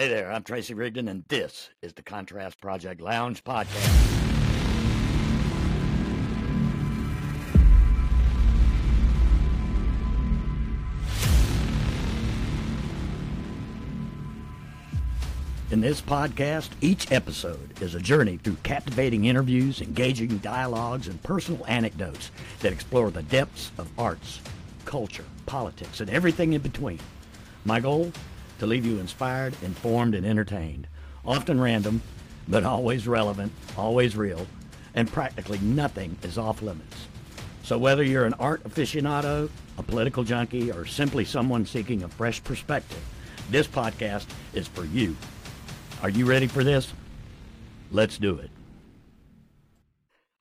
Hey there, I'm Tracy Rigdon, and this is the Contrast Project Lounge Podcast. In this podcast, each episode is a journey through captivating interviews, engaging dialogues, and personal anecdotes that explore the depths of arts, culture, politics, and everything in between. My goal? To leave you inspired, informed, and entertained. Often random, but always relevant, always real, and practically nothing is off limits. So whether you're an art aficionado, a political junkie, or simply someone seeking a fresh perspective, this podcast is for you. Are you ready for this? Let's do it.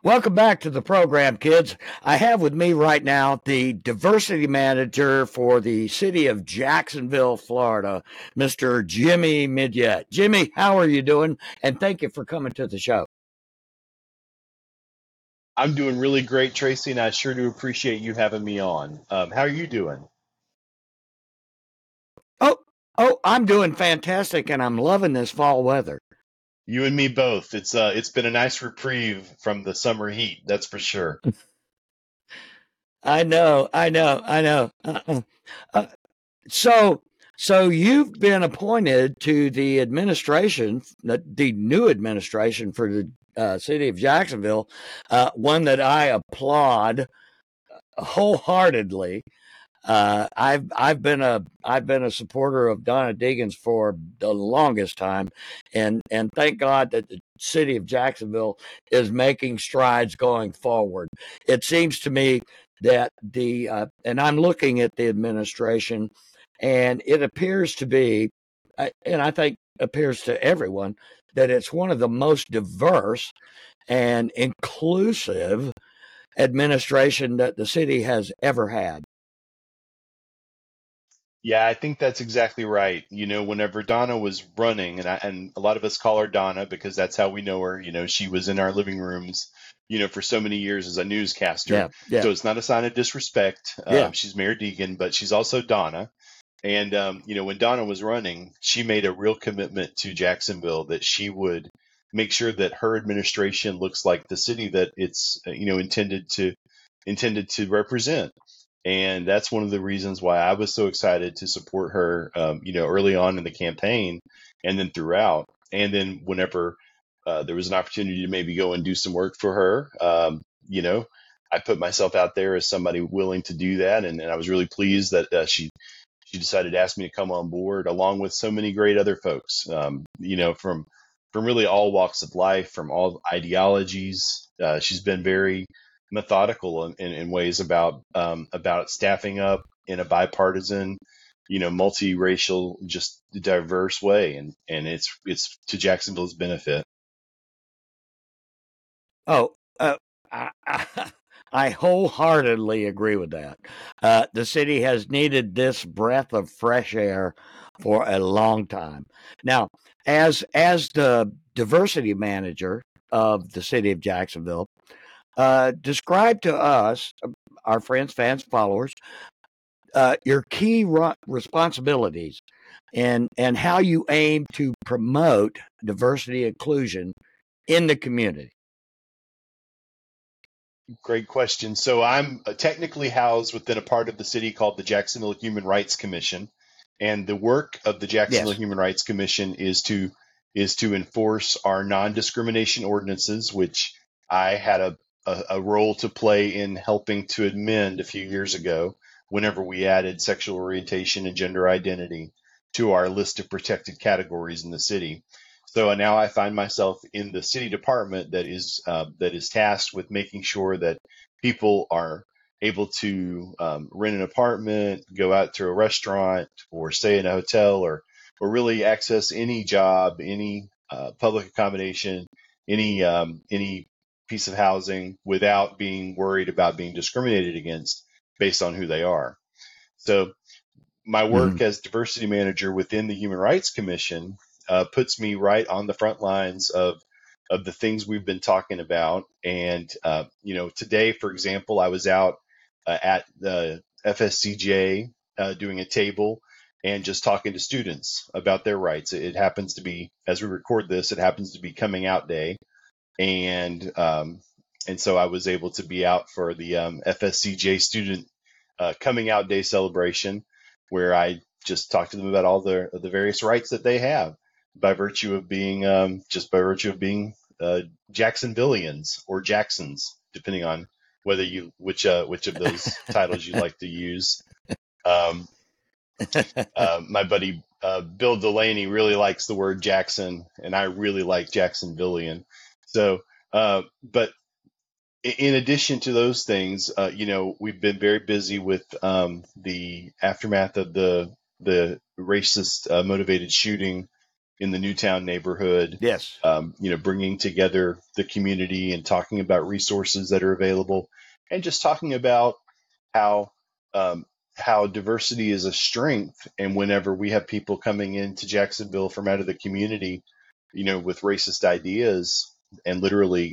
Welcome back to the program, kids. I have with me right now the diversity manager for the city of Jacksonville, Florida, Mr. Jimmy Midyette. Jimmy, how are you doing? And thank you for coming to the show. I'm doing really great, Tracy, and I sure do appreciate you having me on. How are you doing? Oh, I'm doing fantastic, and I'm loving this fall weather. You and me both. It's been a nice reprieve from the summer heat, that's for sure. I know. So you've been appointed to the administration, the new administration for the city of Jacksonville, one that I applaud wholeheartedly. I've been a supporter of Donna Deegen's for the longest time, and thank God that the city of Jacksonville is making strides going forward. It seems to me that and I'm looking at the administration, and it appears to be, and I think appears to everyone, that it's one of the most diverse and inclusive administration that the city has ever had. Yeah, I think that's exactly right. You know, whenever Donna was running, and a lot of us call her Donna because that's how we know her. You know, she was in our living rooms, you know, for so many years as a newscaster. Yeah. So it's not a sign of disrespect. Yeah. She's Mayor Deegan, but she's also Donna. And, you know, when Donna was running, she made a real commitment to Jacksonville that she would make sure that her administration looks like the city that it's, you know, intended to represent. And that's one of the reasons why I was so excited to support her, you know, early on in the campaign and then throughout. And then whenever there was an opportunity to maybe go and do some work for her, you know, I put myself out there as somebody willing to do that. And I was really pleased that she decided to ask me to come on board along with so many great other folks, you know, from really all walks of life, from all ideologies. She's been very methodical in ways about staffing up in a bipartisan, you know, multiracial, just diverse way. And it's to Jacksonville's benefit. Oh, I wholeheartedly agree with that. The city has needed this breath of fresh air for a long time. Now, as the diversity manager of the city of Jacksonville, describe to us, our friends, fans, followers, your key responsibilities and how you aim to promote diversity and inclusion in the community. Great question. So I'm technically housed within a part of the city called the Jacksonville Human Rights Commission, and the work of the Jacksonville Human Rights Commission is to enforce our non-discrimination ordinances, which I had a role to play in helping to amend a few years ago whenever we added sexual orientation and gender identity to our list of protected categories in the city. So now I find myself in the city department that is tasked with making sure that people are able to rent an apartment, go out to a restaurant, or stay in a hotel, or really access any job, any public accommodation, any piece of housing without being worried about being discriminated against based on who they are. So my work as diversity manager within the Human Rights Commission puts me right on the front lines of the things we've been talking about. And, you know, today, for example, I was out at the FSCJ doing a table and just talking to students about their rights. It happens to be, as we record this, it happens to be coming out day. And so I was able to be out for the FSCJ student coming out day celebration, where I just talked to them about all the various rights that they have by virtue of being Jacksonvillians or Jacksons, depending on whether you which of those titles you like to use. My buddy Bill Delaney really likes the word Jackson, and I really like Jacksonvillian. So, but in addition to those things, we've been very busy with the aftermath of the racist motivated shooting in the Newtown neighborhood. Yes. Bringing together the community and talking about resources that are available, and just talking about how diversity is a strength. And whenever we have people coming into Jacksonville from out of the community, with racist ideas and literally,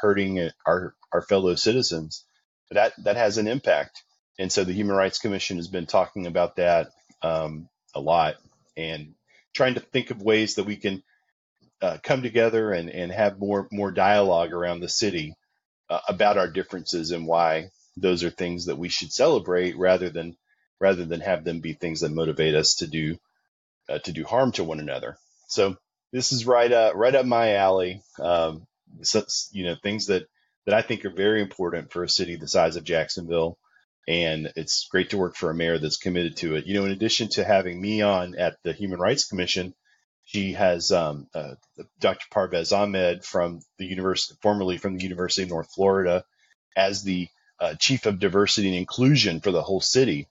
hurting our fellow citizens, that has an impact. And so the Human Rights Commission has been talking about that a lot, and trying to think of ways that we can come together and have more dialogue around the city about our differences and why those are things that we should celebrate rather than have them be things that motivate us to do harm to one another. So this is right up my alley. Things that I think are very important for a city the size of Jacksonville, and it's great to work for a mayor that's committed to it. In addition to having me on at the Human Rights Commission, she has Dr. Parvez Ahmed formerly from the University of North Florida, as the Chief of Diversity and Inclusion for the whole city.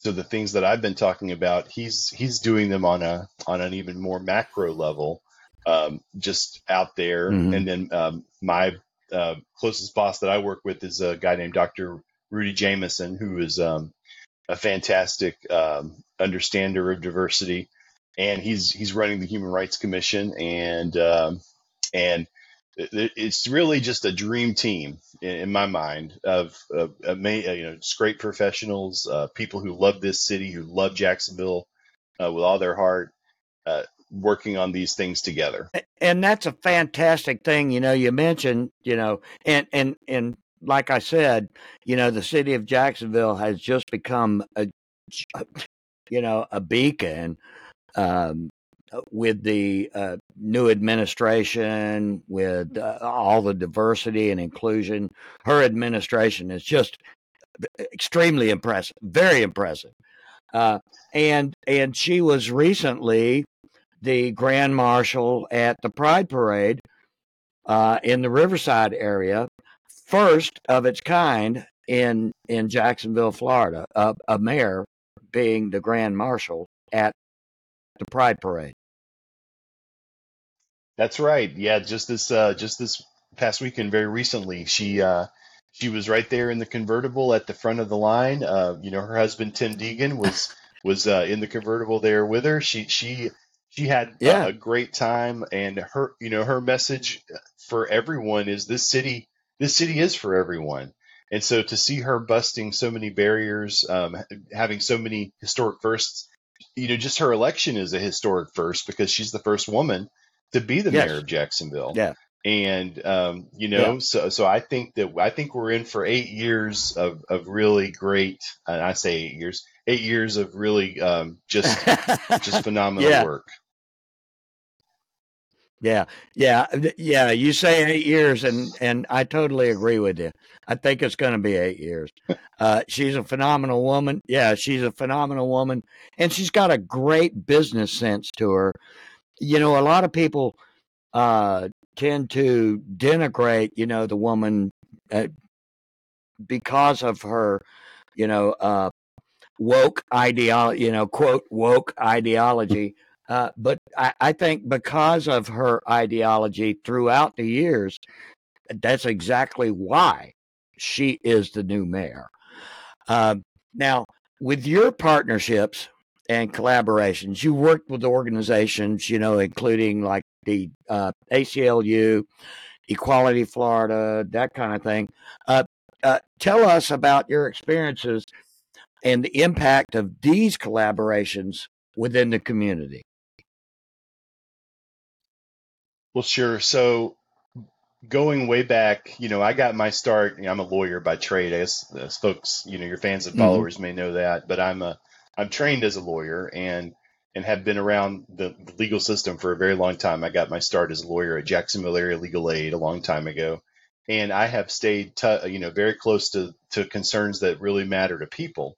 So the things that I've been talking about, he's doing them on an even more macro level, just out there. Mm-hmm. And then my closest boss that I work with is a guy named Dr. Rudy Jameson, who is a fantastic understander of diversity, and he's running the Human Rights Commission, and it's really just a dream team in my mind of just great professionals, people who love this city, who love Jacksonville with all their heart, working on these things together. And that's a fantastic thing. You mentioned, and like I said, the city of Jacksonville has just become a beacon, with the new administration, with all the diversity and inclusion. Her administration is just extremely impressive, very impressive. And she was recently the Grand Marshal at the Pride Parade in the Riverside area, first of its kind in Jacksonville, Florida, a mayor being the Grand Marshal at the Pride Parade. That's right. Yeah, just this past weekend, very recently, she was right there in the convertible at the front of the line. Her husband Tim Deegan was in the convertible there with her. She had a great time, and her message for everyone is this city is for everyone. And so to see her busting so many barriers, having so many historic firsts, just her election is a historic first because she's the first woman to be the mayor of Jacksonville. Yeah. And, so I think we're in for 8 years of really great, and I say 8 years, of really, just phenomenal work. Yeah. Yeah. Yeah. You say 8 years, and I totally agree with you. I think it's going to be 8 years. She's a phenomenal woman. Yeah. She's a phenomenal woman, and she's got a great business sense to her. A lot of people tend to denigrate, the woman because of her, woke ideology, quote, woke ideology. But I think because of her ideology throughout the years, that's exactly why she is the new mayor. Now, with your partnerships and collaborations, you worked with organizations, including like the ACLU, Equality Florida, that kind of thing. Tell us about your experiences and the impact of these collaborations within the community? Well, sure. So going way back, I got my start, I'm a lawyer by trade, as folks, your fans and followers may know that, but I'm trained as a lawyer and have been around the legal system for a very long time. I got my start as a lawyer at Jacksonville Area Legal Aid a long time ago. And I have stayed, very close to concerns that really matter to people.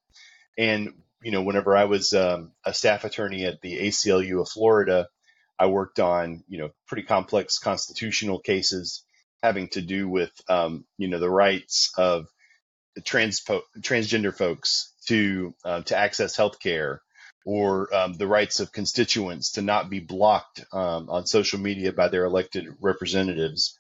And, whenever I was a staff attorney at the ACLU of Florida, I worked on, pretty complex constitutional cases having to do with, the rights of transgender folks to access healthcare, or the rights of constituents to not be blocked on social media by their elected representatives.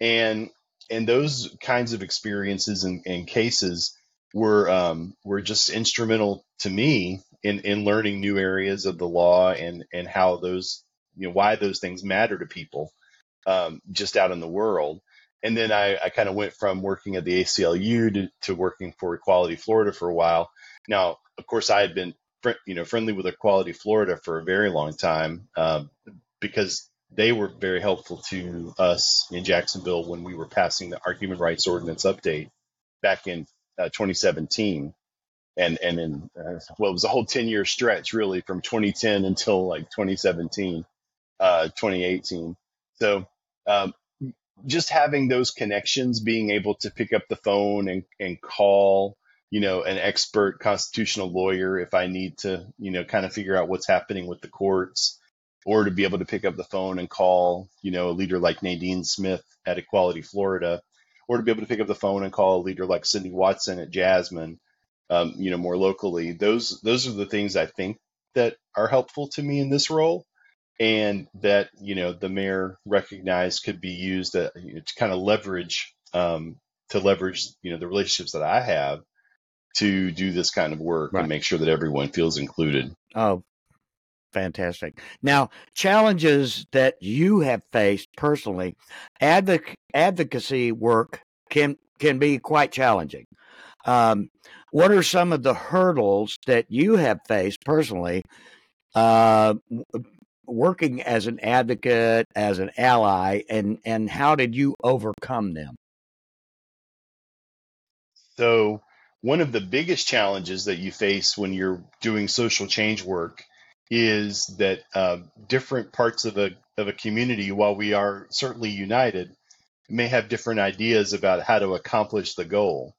And those kinds of experiences and cases were just instrumental to me in learning new areas of the law and how those, why those things matter to people just out in the world. And then I kind of went from working at the ACLU to working for Equality Florida for a while. Now, of course, I had been friendly with Equality Florida for a very long time because they were very helpful to us in Jacksonville when we were passing our human rights ordinance update back in 2017. And in it was a whole 10-year stretch, really, from 2010 until like 2017, 2018. So just having those connections, being able to pick up the phone and call, an expert constitutional lawyer if I need to, kind of figure out what's happening with the courts, or to be able to pick up the phone and call, a leader like Nadine Smith at Equality Florida, or to be able to pick up the phone and call a leader like Cindy Watson at Jasmine. More locally, those are the things I think that are helpful to me in this role, and that, the mayor recognized could be used to kind of leverage, the relationships that I have to do this kind of work, right, and make sure that everyone feels included. Oh, fantastic. Now, challenges that you have faced personally, advocacy work can be quite challenging. What are some of the hurdles that you have faced personally, working as an advocate, as an ally, and how did you overcome them? So one of the biggest challenges that you face when you're doing social change work is that different parts of a community, while we are certainly united, may have different ideas about how to accomplish the goal.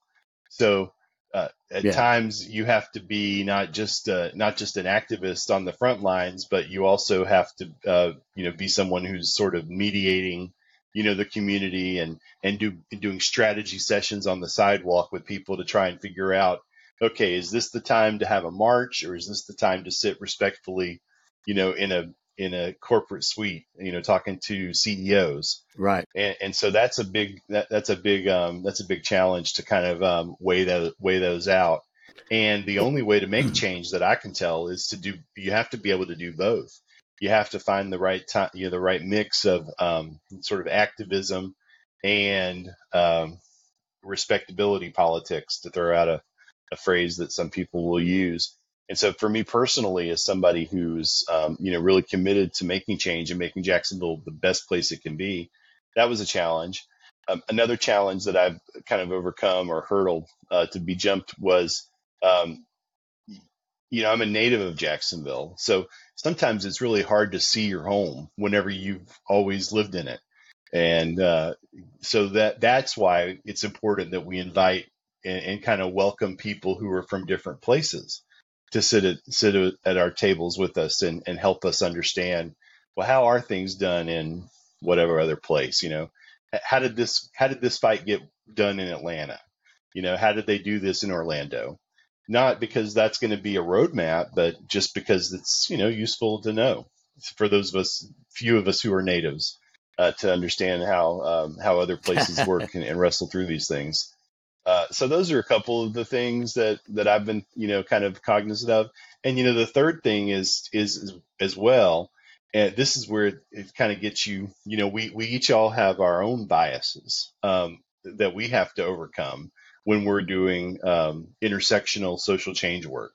So times you have to be not just an activist on the front lines, but you also have to be someone who's sort of mediating, the community and doing strategy sessions on the sidewalk with people to try and figure out, okay, is this the time to have a march, or is this the time to sit respectfully, in a corporate suite, talking to CEOs. Right. And so that's a big challenge to kind of weigh those out. And the only way to make change that I can tell is you have to be able to do both. You have to find the right time, the right mix of sort of activism and respectability politics, to throw out a phrase that some people will use. And so for me personally, as somebody who's, really committed to making change and making Jacksonville the best place it can be, that was a challenge. Another challenge that I've kind of overcome or hurdled to be jumped was, I'm a native of Jacksonville. So sometimes it's really hard to see your home whenever you've always lived in it. And so that's why it's important that we invite and kind of welcome people who are from different places to sit at our tables with us and help us understand, well, how are things done in whatever other place? How did this fight get done in Atlanta? How did they do this in Orlando? Not because that's going to be a roadmap, but just because it's, useful to know for those of us, few of us who are natives, to understand how other places work and wrestle through these things. So those are a couple of the things that I've been, kind of cognizant of. And, the third thing is as well, and this is where it kind of gets you, we each all have our own biases that we have to overcome. when we're doing intersectional social change work.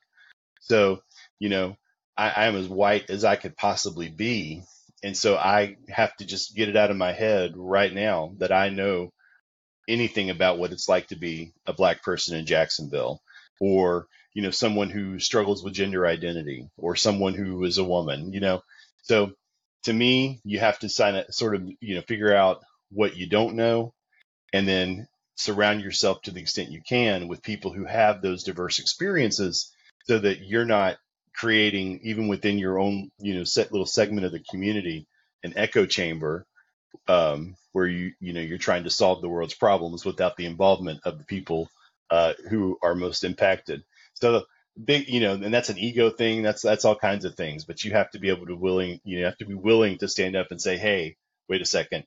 So, you know, I am as white as I could possibly be. And so I have to just get it out of my head right now that I know anything about what it's like to be a Black person in Jacksonville, or, you know, someone who struggles with gender identity, or someone who is a woman, you know. So to me, you have to figure out what you don't know, and then surround yourself to the extent you can with people who have those diverse experiences, so that you're not creating, even within your own, you know, set little segment of the community, an echo chamber where you're trying to solve the world's problems without the involvement of the people who are most impacted. So big, you know, and that's an ego thing. That's all kinds of things. But you have to be willing to stand up and say, hey, wait a second,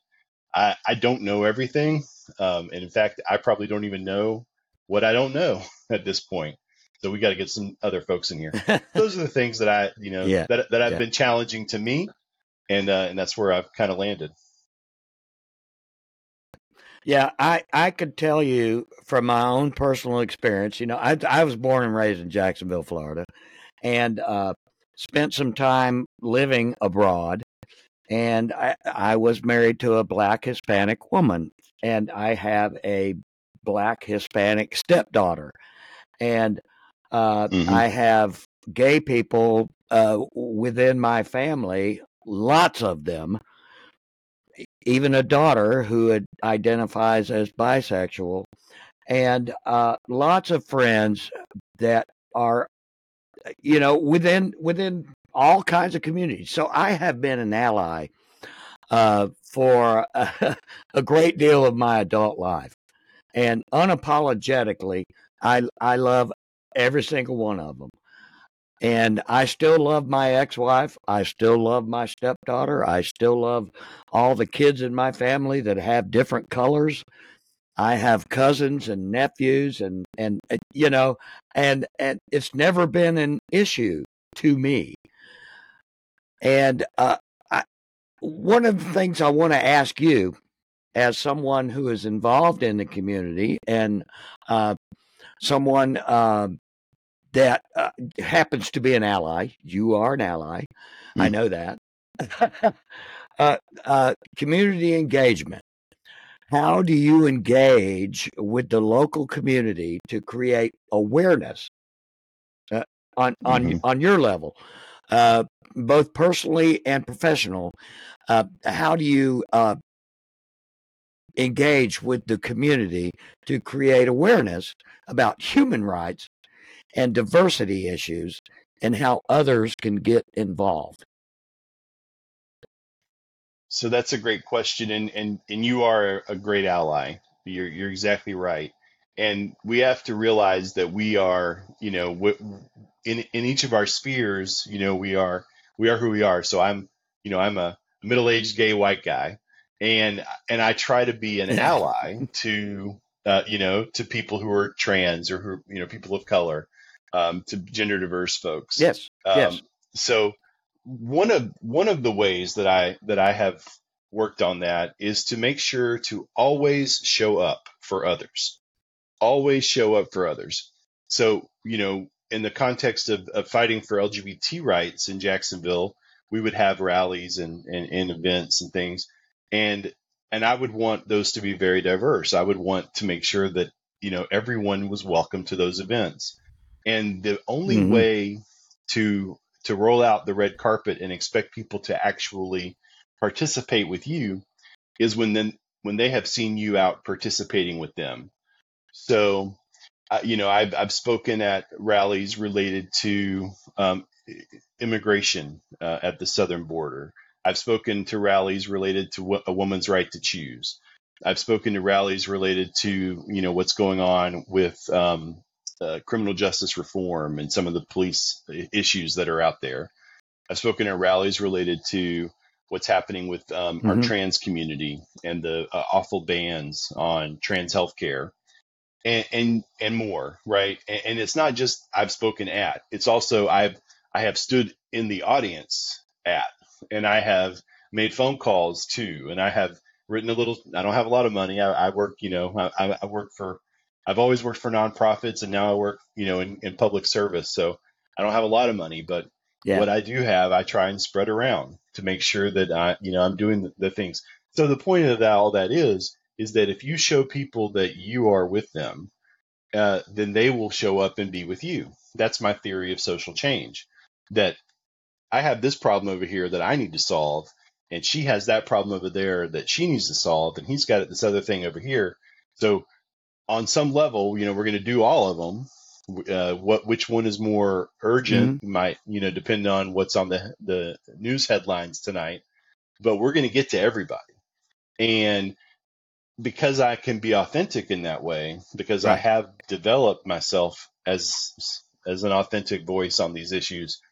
I don't know everything, and in fact, I probably don't even know what I don't know at this point. So we got to get some other folks in here. Those are the things that I've been challenging to me, and that's where I've kind of landed. Yeah, I could tell you from my own personal experience. You know, I was born and raised in Jacksonville, Florida, and spent some time living abroad. And I was married to a Black Hispanic woman, and I have a Black Hispanic stepdaughter, and I have gay people within my family, lots of them, even a daughter who identifies as bisexual, and lots of friends that are, you know, within all kinds of communities. So I have been an ally for a great deal of my adult life, and unapologetically, I love every single one of them. And I still love my ex-wife. I still love my stepdaughter. I still love all the kids in my family that have different colors. I have cousins and nephews, and you know, and it's never been an issue to me. And one of the things I want to ask you, as someone who is involved in the community, and someone that happens to be an ally, you are an ally, I know that, community engagement. How do you engage with the local community to create awareness on your level, both personally and professional? How do you engage with the community to create awareness about human rights and diversity issues, and how others can get involved? So that's a great question. And you are a great ally. You're exactly right. And we have to realize that we are, you know, in each of our spheres, you know, we are who we are. So I'm a middle-aged gay white guy, and I try to be an ally to, you know, to people who are trans, or who, you know, people of color, to gender diverse folks. Yes. So one of the ways that I have worked on that is to make sure to always show up for others. So, you know, in the context of fighting for LGBT rights in Jacksonville, we would have rallies and events and things. And I would want those to be very diverse. I would want to make sure that, you know, everyone was welcome to those events. And the only way to roll out the red carpet and expect people to actually participate with you is when they have seen you out participating with them. So, you know, I've spoken at rallies related to immigration at the southern border. I've spoken to rallies related to a woman's right to choose. I've spoken to rallies related to, you know, what's going on with criminal justice reform and some of the police issues that are out there. I've spoken at rallies related to what's happening with our trans community and the awful bans on trans healthcare. And more, right? And it's not just I've spoken at; it's also I have stood in the audience at, and I have made phone calls too, and I have written a little. I don't have a lot of money. I work, you know, I work for I've always worked for nonprofits, and now I work, in public service. So I don't have a lot of money, but what I do have, I try and spread around to make sure that I'm doing the things. So the point of all that is that if you show people that you are with them, then they will show up and be with you. That's my theory of social change, that I have this problem over here that I need to solve, and she has that problem over there that she needs to solve, and he's got this other thing over here. So on some level, we're going to do all of them. Which one is more urgent might, depend on what's on the news headlines tonight, but we're going to get to everybody. And because I can be authentic in that way, because I have developed myself as an authentic voice on these issues,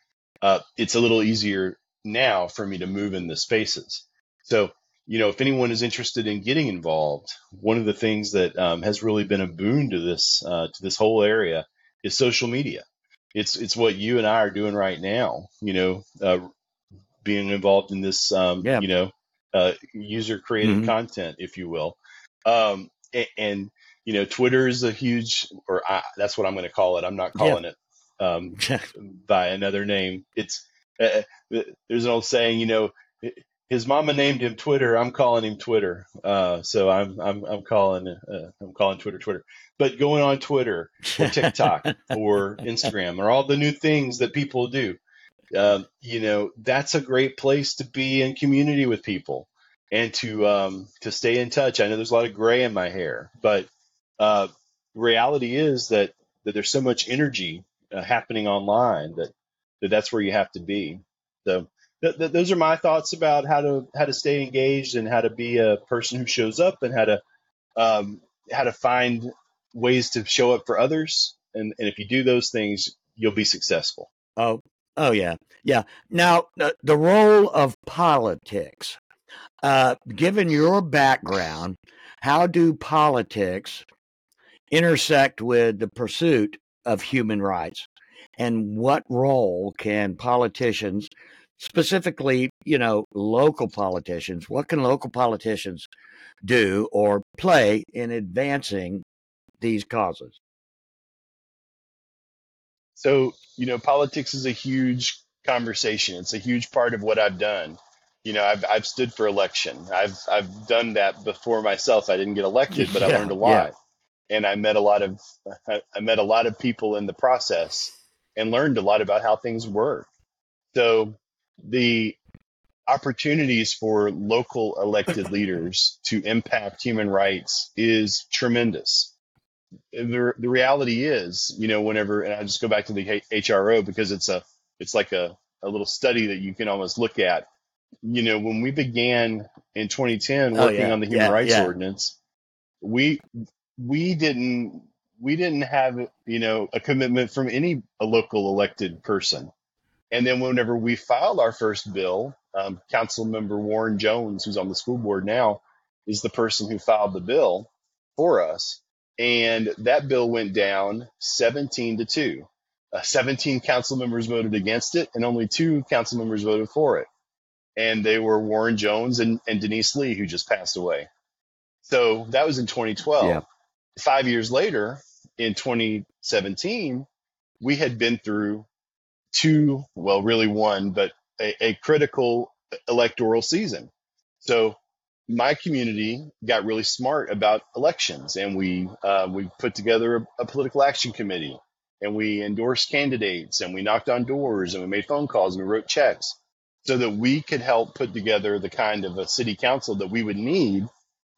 it's a little easier now for me to move in the spaces. So, if anyone is interested in getting involved, one of the things that has really been a boon to this whole area is social media. It's what you and I are doing right now, being involved in this, user created content, if you will. Twitter is a huge, that's what I'm going to call it. I'm not calling it by another name. It's there's an old saying, his mama named him Twitter. I'm calling him Twitter. So I'm calling Twitter. But going on Twitter or TikTok or Instagram or all the new things that people do, that's a great place to be in community with people and to stay in touch. I know there's a lot of gray in my hair, but reality is that there's so much energy happening online that's where you have to be. So those are my thoughts about how to stay engaged and how to be a person who shows up and how to find ways to show up for others. And if you do those things, you'll be successful. Oh yeah. Yeah. Now the role of politics, given your background, how do politics intersect with the pursuit of human rights, and what role can politicians, specifically, local politicians, what can local politicians do or play in advancing these causes? So, politics is a huge conversation. It's a huge part of what I've done. I've stood for election. I've done that before myself. I didn't get elected, but I learned a lot. Yeah. And I met a lot of people in the process and learned a lot about how things work. So the opportunities for local elected leaders to impact human rights is tremendous. The reality is, and I just go back to the HRO because it's like a little study that you can almost look at. When we began in 2010 working on the human rights ordinance, we didn't have a commitment from any local elected person. And then whenever we filed our first bill, Council Member Warren Jones, who's on the school board now, is the person who filed the bill for us. And that bill went down 17-2. 17 council members voted against it, and only 2 council members voted for it. And they were Warren Jones and Denise Lee, who just passed away. So that was in 2012. Yeah. 5 years later, in 2017, we had been through one critical electoral season. So my community got really smart about elections, and we put together a political action committee, and we endorsed candidates, and we knocked on doors, and we made phone calls, and we wrote checks so that we could help put together the kind of a city council that we would need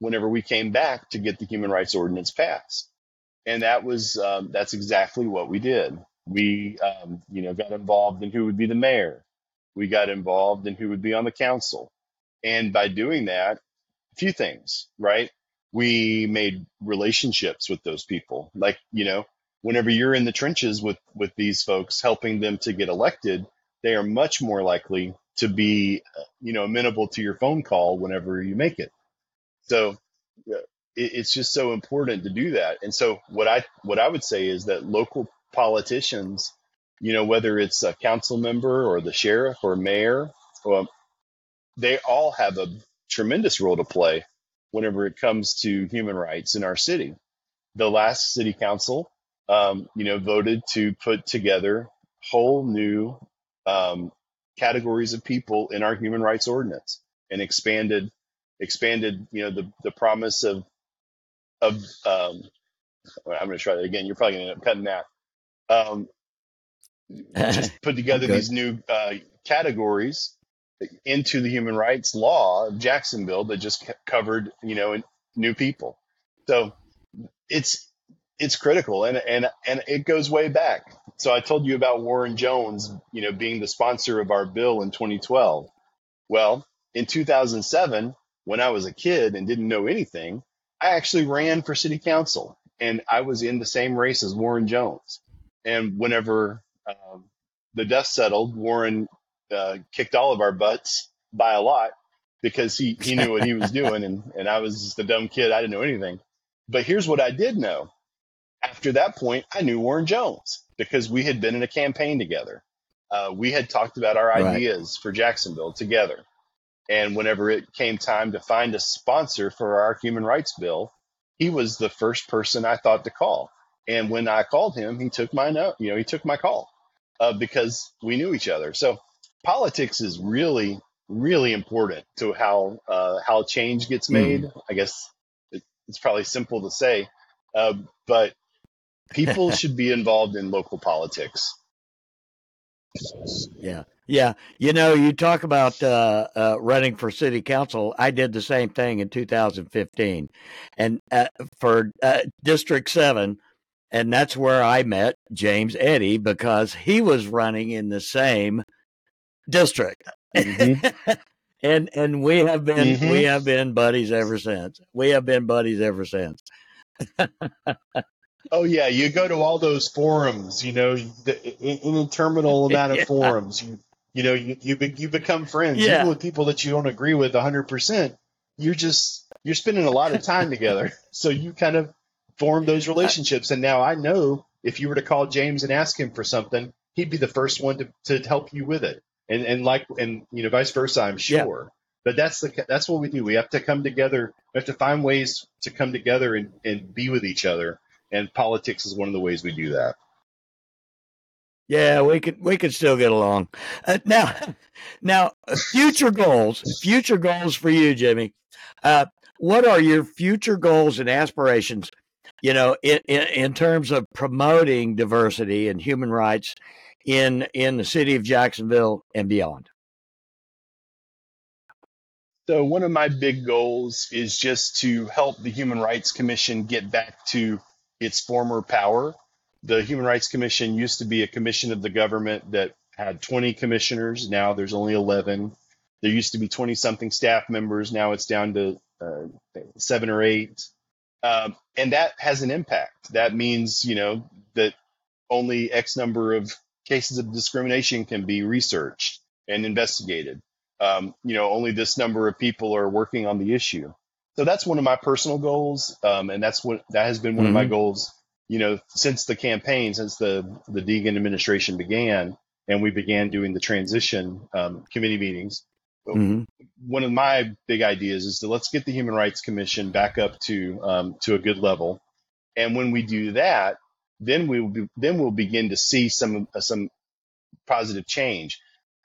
whenever we came back to get the human rights ordinance passed. And that was, that's exactly what we did. We, got involved in who would be the mayor. We got involved in who would be on the council. And by doing that, a few things, right? We made relationships with those people. Like, whenever you're in the trenches with these folks, helping them to get elected, they are much more likely to be, amenable to your phone call whenever you make it. So it's just so important to do that. And so what I would say is that local politicians, whether it's a council member or the sheriff or mayor, they all have a tremendous role to play whenever it comes to human rights in our city. the last city council, voted to put together whole new categories of people in our human rights ordinance and expanded, the promise of I'm going to try that again. You're probably going to end up cutting that. Just put together these new categories into the human rights law of Jacksonville that just covered, new people. So it's critical and it goes way back. So I told you about Warren Jones, being the sponsor of our bill in 2012. Well, in 2007, when I was a kid and didn't know anything, I actually ran for city council and I was in the same race as Warren Jones. And whenever the dust settled, Warren kicked all of our butts by a lot because he knew what he was doing. And I was just a dumb kid. I didn't know anything. But here's what I did know. After that point, I knew Warren Jones because we had been in a campaign together. We had talked about our ideas for Jacksonville together. And whenever it came time to find a sponsor for our human rights bill, he was the first person I thought to call. And when I called him, he took my call because we knew each other. So politics is really, really important to how change gets made. I guess it's probably simple to say, but people should be involved in local politics. Yeah. Yeah. You talk about running for city council. I did the same thing in 2015 and for District 7. And that's where I met James Eddie because he was running in the same district. Mm-hmm. and we have been mm-hmm. Buddies ever since. Oh, yeah. You go to all those forums, an interminable amount of forums. You become friends. Yeah. Even with people that you don't agree with 100%. You're spending a lot of time together. So you kind of form those relationships. And now I know if you were to call James and ask him for something, he'd be the first one to help you with it. And vice versa, I'm sure. Yeah. But that's what we do. We have to come together. We have to find ways to come together and be with each other. And politics is one of the ways we do that. Yeah, we could still get along. Now, future goals for you, Jimmy. What are your future goals and aspirations, in terms of promoting diversity and human rights in the city of Jacksonville and beyond? So one of my big goals is just to help the Human Rights Commission get back to its former power. The Human Rights Commission used to be a commission of the government that had 20 commissioners. Now there's only 11. There used to be 20-something staff members. Now it's down to 7 or 8. And that has an impact. That means, that only X number of cases of discrimination can be researched and investigated. Only this number of people are working on the issue. So that's one of my personal goals. And that has been one mm-hmm. of my goals, since the campaign, since the Deegan administration began and we began doing the transition committee meetings. Mm-hmm. One of my big ideas is to let's get the Human Rights Commission back up to a good level. And when we do that, then we'll begin to see some positive change.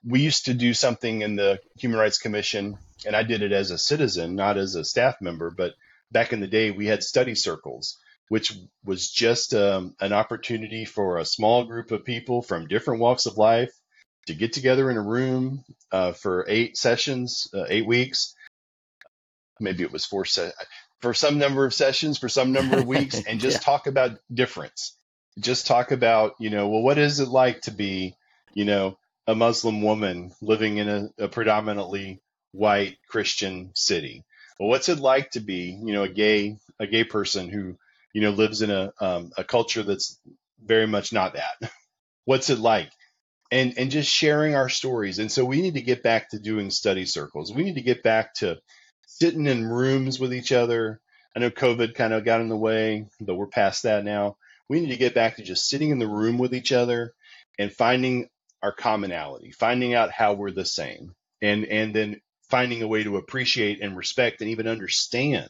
We used to do something in the Human Rights Commission, and I did it as a citizen, not as a staff member. But back in the day, we had study circles, which was just an opportunity for a small group of people from different walks of life to get together in a room for 8 sessions, 8 weeks. Maybe it was 4 for some number of sessions, for some number of weeks, and just talk about difference. Just talk about, what is it like to be, a Muslim woman living in a predominantly white Christian city? Well, what's it like to be, a gay person who, lives in a culture that's very much not that? What's it like? And just sharing our stories. And so we need to get back to doing study circles. We need to get back to sitting in rooms with each other. I know COVID kind of got in the way, but we're past that now. We need to get back to just sitting in the room with each other and finding our commonality, finding out how we're the same, and then finding a way to appreciate and respect and even understand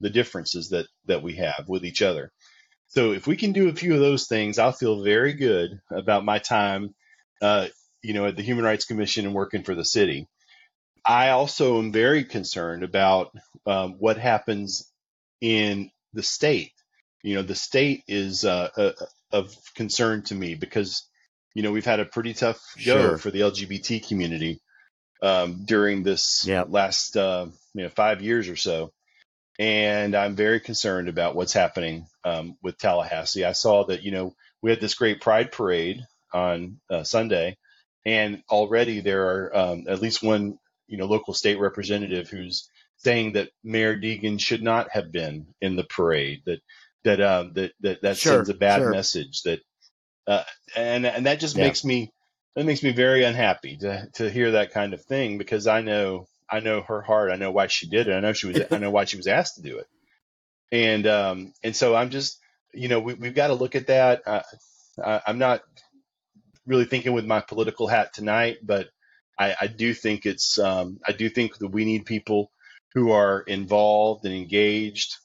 the differences that we have with each other. So if we can do a few of those things, I'll feel very good about my time, at the Human Rights Commission and working for the city. I also am very concerned about what happens in the state. The state is of concern to me because, we've had a pretty tough go Sure. for the LGBT community during this Yep. last 5 years or so. And I'm very concerned about what's happening with Tallahassee. I saw that, we had this great Pride Parade on Sunday, and already there are at least one, local state representative who's saying that Mayor Deegen should not have been in the parade, that sure, sends a bad sure. message that, and that just yeah. makes me very unhappy to hear that kind of thing, because I know her heart. I know why she did it. I know why she was asked to do it. And so I'm just, we've got to look at that. I'm not really thinking with my political hat tonight, but I do think that we need people who are involved and engaged,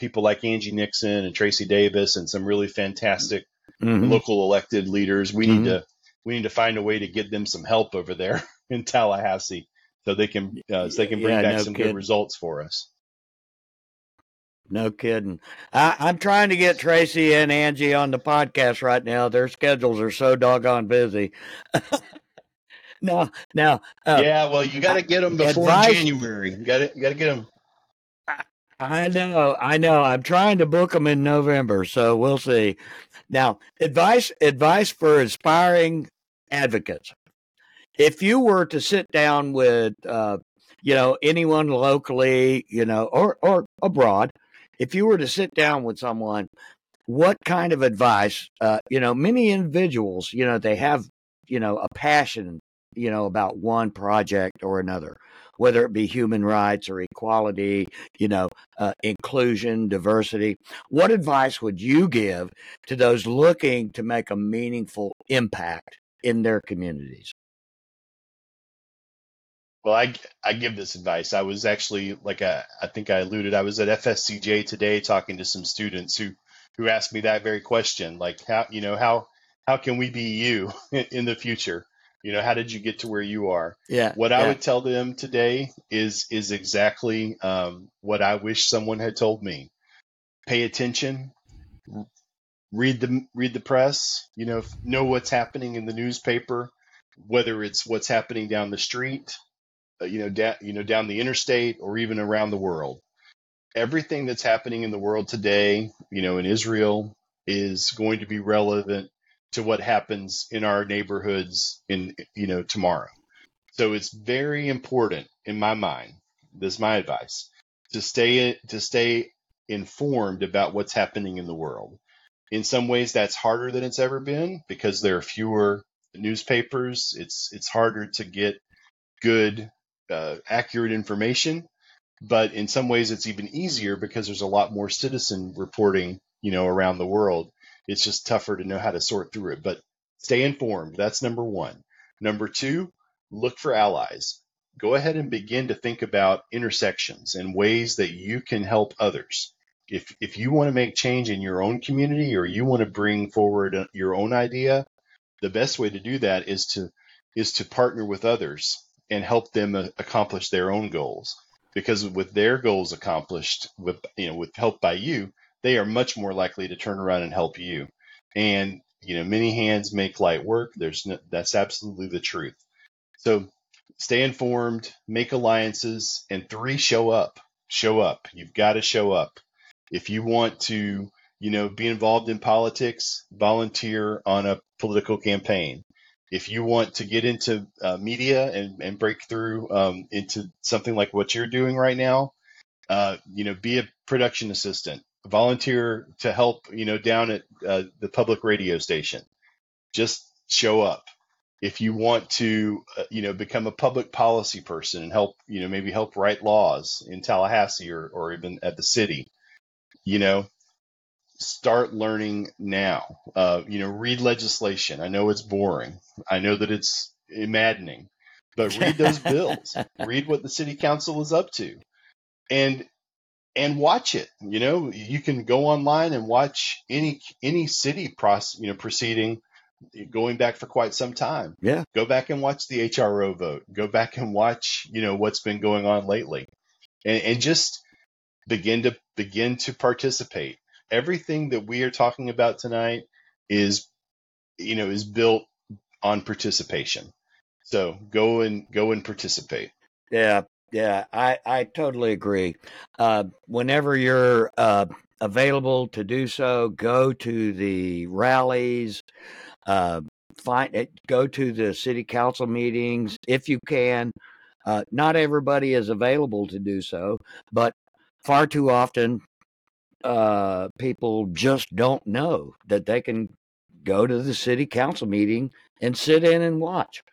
people like Angie Nixon and Tracy Davis and some really fantastic mm-hmm. local elected leaders. We mm-hmm. need to find a way to get them some help over there in Tallahassee so they can bring back some good results for us. No kidding. I'm trying to get Tracy and Angie on the podcast right now. Their schedules are so doggone busy. No. Well, you got to get them before January. You got to get them. I know. I'm trying to book them in November, so we'll see. Now, advice for aspiring advocates. If you were to sit down with, anyone locally, or abroad, if you were to sit down with someone, what kind of advice? Many individuals, they have, a passion, about one project or another, whether it be human rights or equality, inclusion, diversity. What advice would you give to those looking to make a meaningful impact in their communities? Well, I give this advice. I was actually, I think I alluded, I was at FSCJ today talking to some students who asked me that very question, how can we be you in the future? How did you get to where you are? Yeah. What I would tell them today is exactly what I wish someone had told me. Pay attention, read the press, know what's happening in the newspaper, whether it's what's happening down the street, down the interstate, or even around the world. Everything that's happening in the world today, in Israel, is going to be relevant to what happens in our neighborhoods in, tomorrow. So it's very important in my mind, this is my advice, to stay informed about what's happening in the world. In some ways that's harder than it's ever been because there are fewer newspapers. It's harder to get good, accurate information, but in some ways it's even easier because there's a lot more citizen reporting, around the world. It's just tougher to know how to sort through it, but stay informed. That's number one. Number two, look for allies. Go ahead and begin to think about intersections and ways that you can help others. If you want to make change in your own community or you want to bring forward your own idea, the best way to do that is to partner with others and help them accomplish their own goals. Because with their goals accomplished, with help by you, they are much more likely to turn around and help you. And, many hands make light work. That's absolutely the truth. So stay informed, make alliances, and three, show up. You've got to show up. If you want to, be involved in politics, volunteer on a political campaign. If you want to get into media and break through into something like what you're doing right now, be a production assistant. Volunteer to help, down at the public radio station. Just show up. If you want to, become a public policy person and help, maybe help write laws in Tallahassee or even at the city, start learning now. Read legislation. I know it's boring. I know that it's maddening, but read those bills. Read what the city council is up to. And and watch it. You know, you can go online and watch any city proceeding going back for quite some time. Yeah. Go back and watch the HRO vote. Go back and watch, you know, what's been going on lately, and just begin to participate. Everything that we are talking about tonight is built on participation. So go and participate. Yeah. Yeah, I totally agree. Whenever you're available to do so, go to the rallies, go to the city council meetings if you can. Not everybody is available to do so, but far too often people just don't know that they can go to the city council meeting and sit in and watch.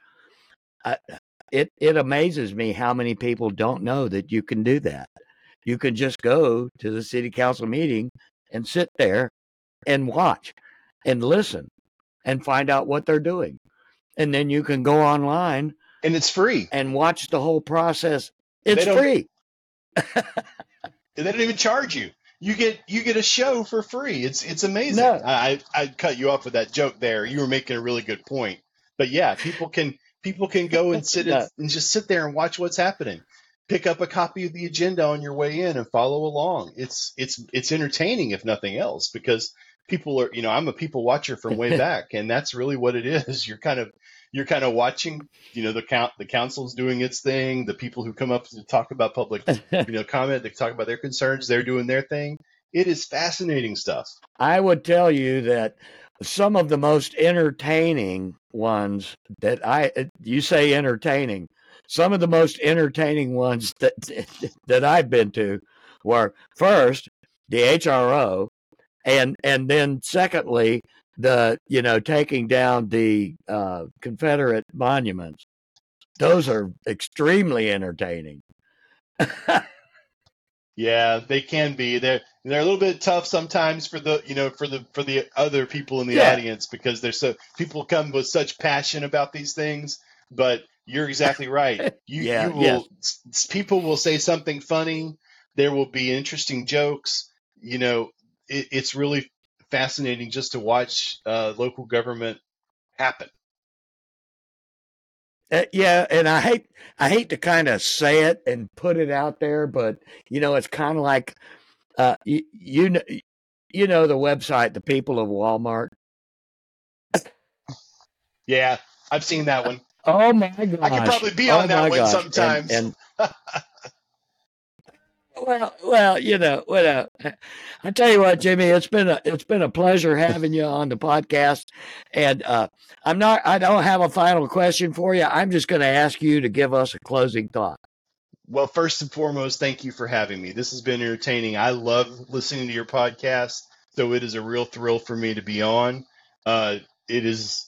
It amazes me how many people don't know that you can do that. You can just go to the city council meeting and sit there and watch and listen and find out what they're doing. And then you can go online. And it's free. And watch the whole process. It's free. They don't even charge you. You get a show for free. It's amazing. No. I cut you off with that joke there. You were making a really good point. But yeah, people can go and sit and just sit there and watch what's happening. Pick up a copy of the agenda on your way in and follow along. It's entertaining, if nothing else, because people are, you know, I'm a people watcher from way back, and that's really what it is. You're kind of watching, you know, the council's doing its thing. The people who come up to talk about public, you know, comment, they talk about their concerns. They're doing their thing. It is fascinating stuff. I would tell you that some of the most entertaining ones that some of the most entertaining ones that I've been to were first the HRO, and then secondly the, you know, taking down the Confederate monuments. Those are extremely entertaining. Yeah, they can be. They're a little bit tough sometimes for the other people in the audience, because they're so, people come with such passion about these things. But you're exactly right. People will say something funny. There will be interesting jokes. You know, it's really fascinating just to watch local government happen. Yeah, and I hate to kind of say it and put it out there, but you know, it's kind of like you know the website, The People of Walmart. Yeah, I've seen that one. Oh my god! I could probably be on that one sometimes. Well, you know, I tell you what, Jimmy, it's been a pleasure having you on the podcast, and I don't have a final question for you. I'm just going to ask you to give us a closing thought. Well, first and foremost, thank you for having me. This has been entertaining. I love listening to your podcast, so it is a real thrill for me to be on. It is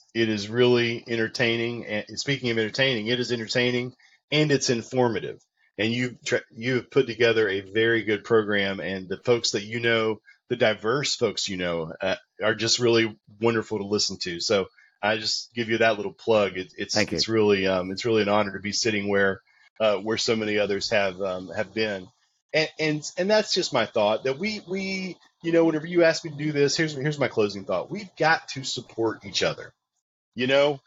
really entertaining. And speaking of entertaining, it is entertaining and it's informative. And you have put together a very good program, and the folks that you know, the diverse folks you know, are just really wonderful to listen to. So I just give you that little plug. It's really an honor to be sitting where so many others have been, and that's just my thought, that we you know, whenever you ask me to do this, here's my closing thought: we've got to support each other. You know,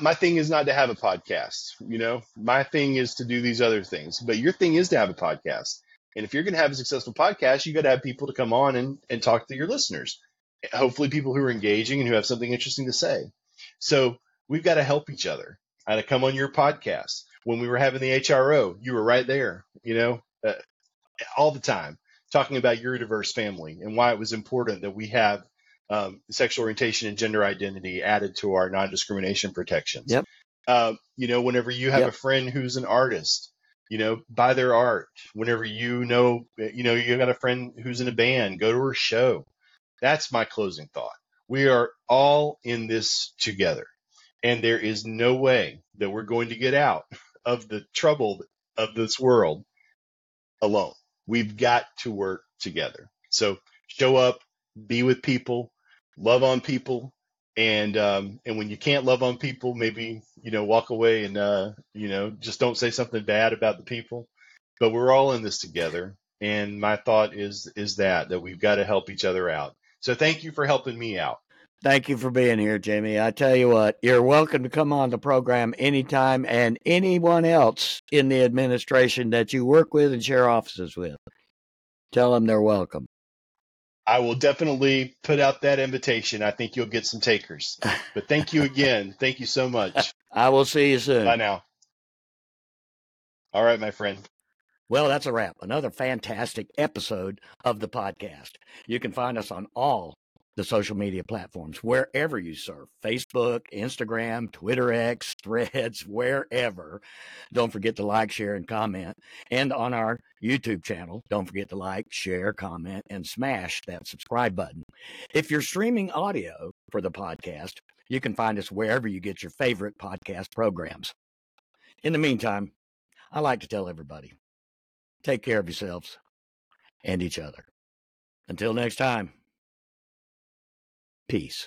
my thing is not to have a podcast, you know, my thing is to do these other things, but your thing is to have a podcast. And if you're going to have a successful podcast, you got to have people to come on and talk to your listeners, hopefully people who are engaging and who have something interesting to say. So we've got to help each other. I had to come on your podcast. When we were having the HRO, you were right there, you know, all the time talking about your diverse family and why it was important that we have sexual orientation and gender identity added to our non-discrimination protections. Yep. You know, whenever you have a friend who's an artist, you know, buy their art. Whenever you know, you got a friend who's in a band, go to her show. That's my closing thought. We are all in this together, and there is no way that we're going to get out of the trouble of this world alone. We've got to work together. So show up, be with people, love on people, and when you can't love on people, maybe, you know, walk away and, you know, just don't say something bad about the people. But we're all in this together, And my thought is that we've got to help each other out. So thank you for helping me out. Thank you for being here, Jimmy. I tell you what, you're welcome to come on the program anytime, and anyone else in the administration that you work with and share offices with. Tell them they're welcome. I will definitely put out that invitation. I think you'll get some takers. But thank you again. Thank you so much. I will see you soon. Bye now. All right, my friend. Well, that's a wrap. Another fantastic episode of the podcast. You can find us on all the social media platforms, wherever you surf, Facebook, Instagram, Twitter X, Threads, wherever. Don't forget to like, share, and comment. And on our YouTube channel, don't forget to like, share, comment, and smash that subscribe button. If you're streaming audio for the podcast, you can find us wherever you get your favorite podcast programs. In the meantime, I like to tell everybody, take care of yourselves and each other. Until next time. Peace.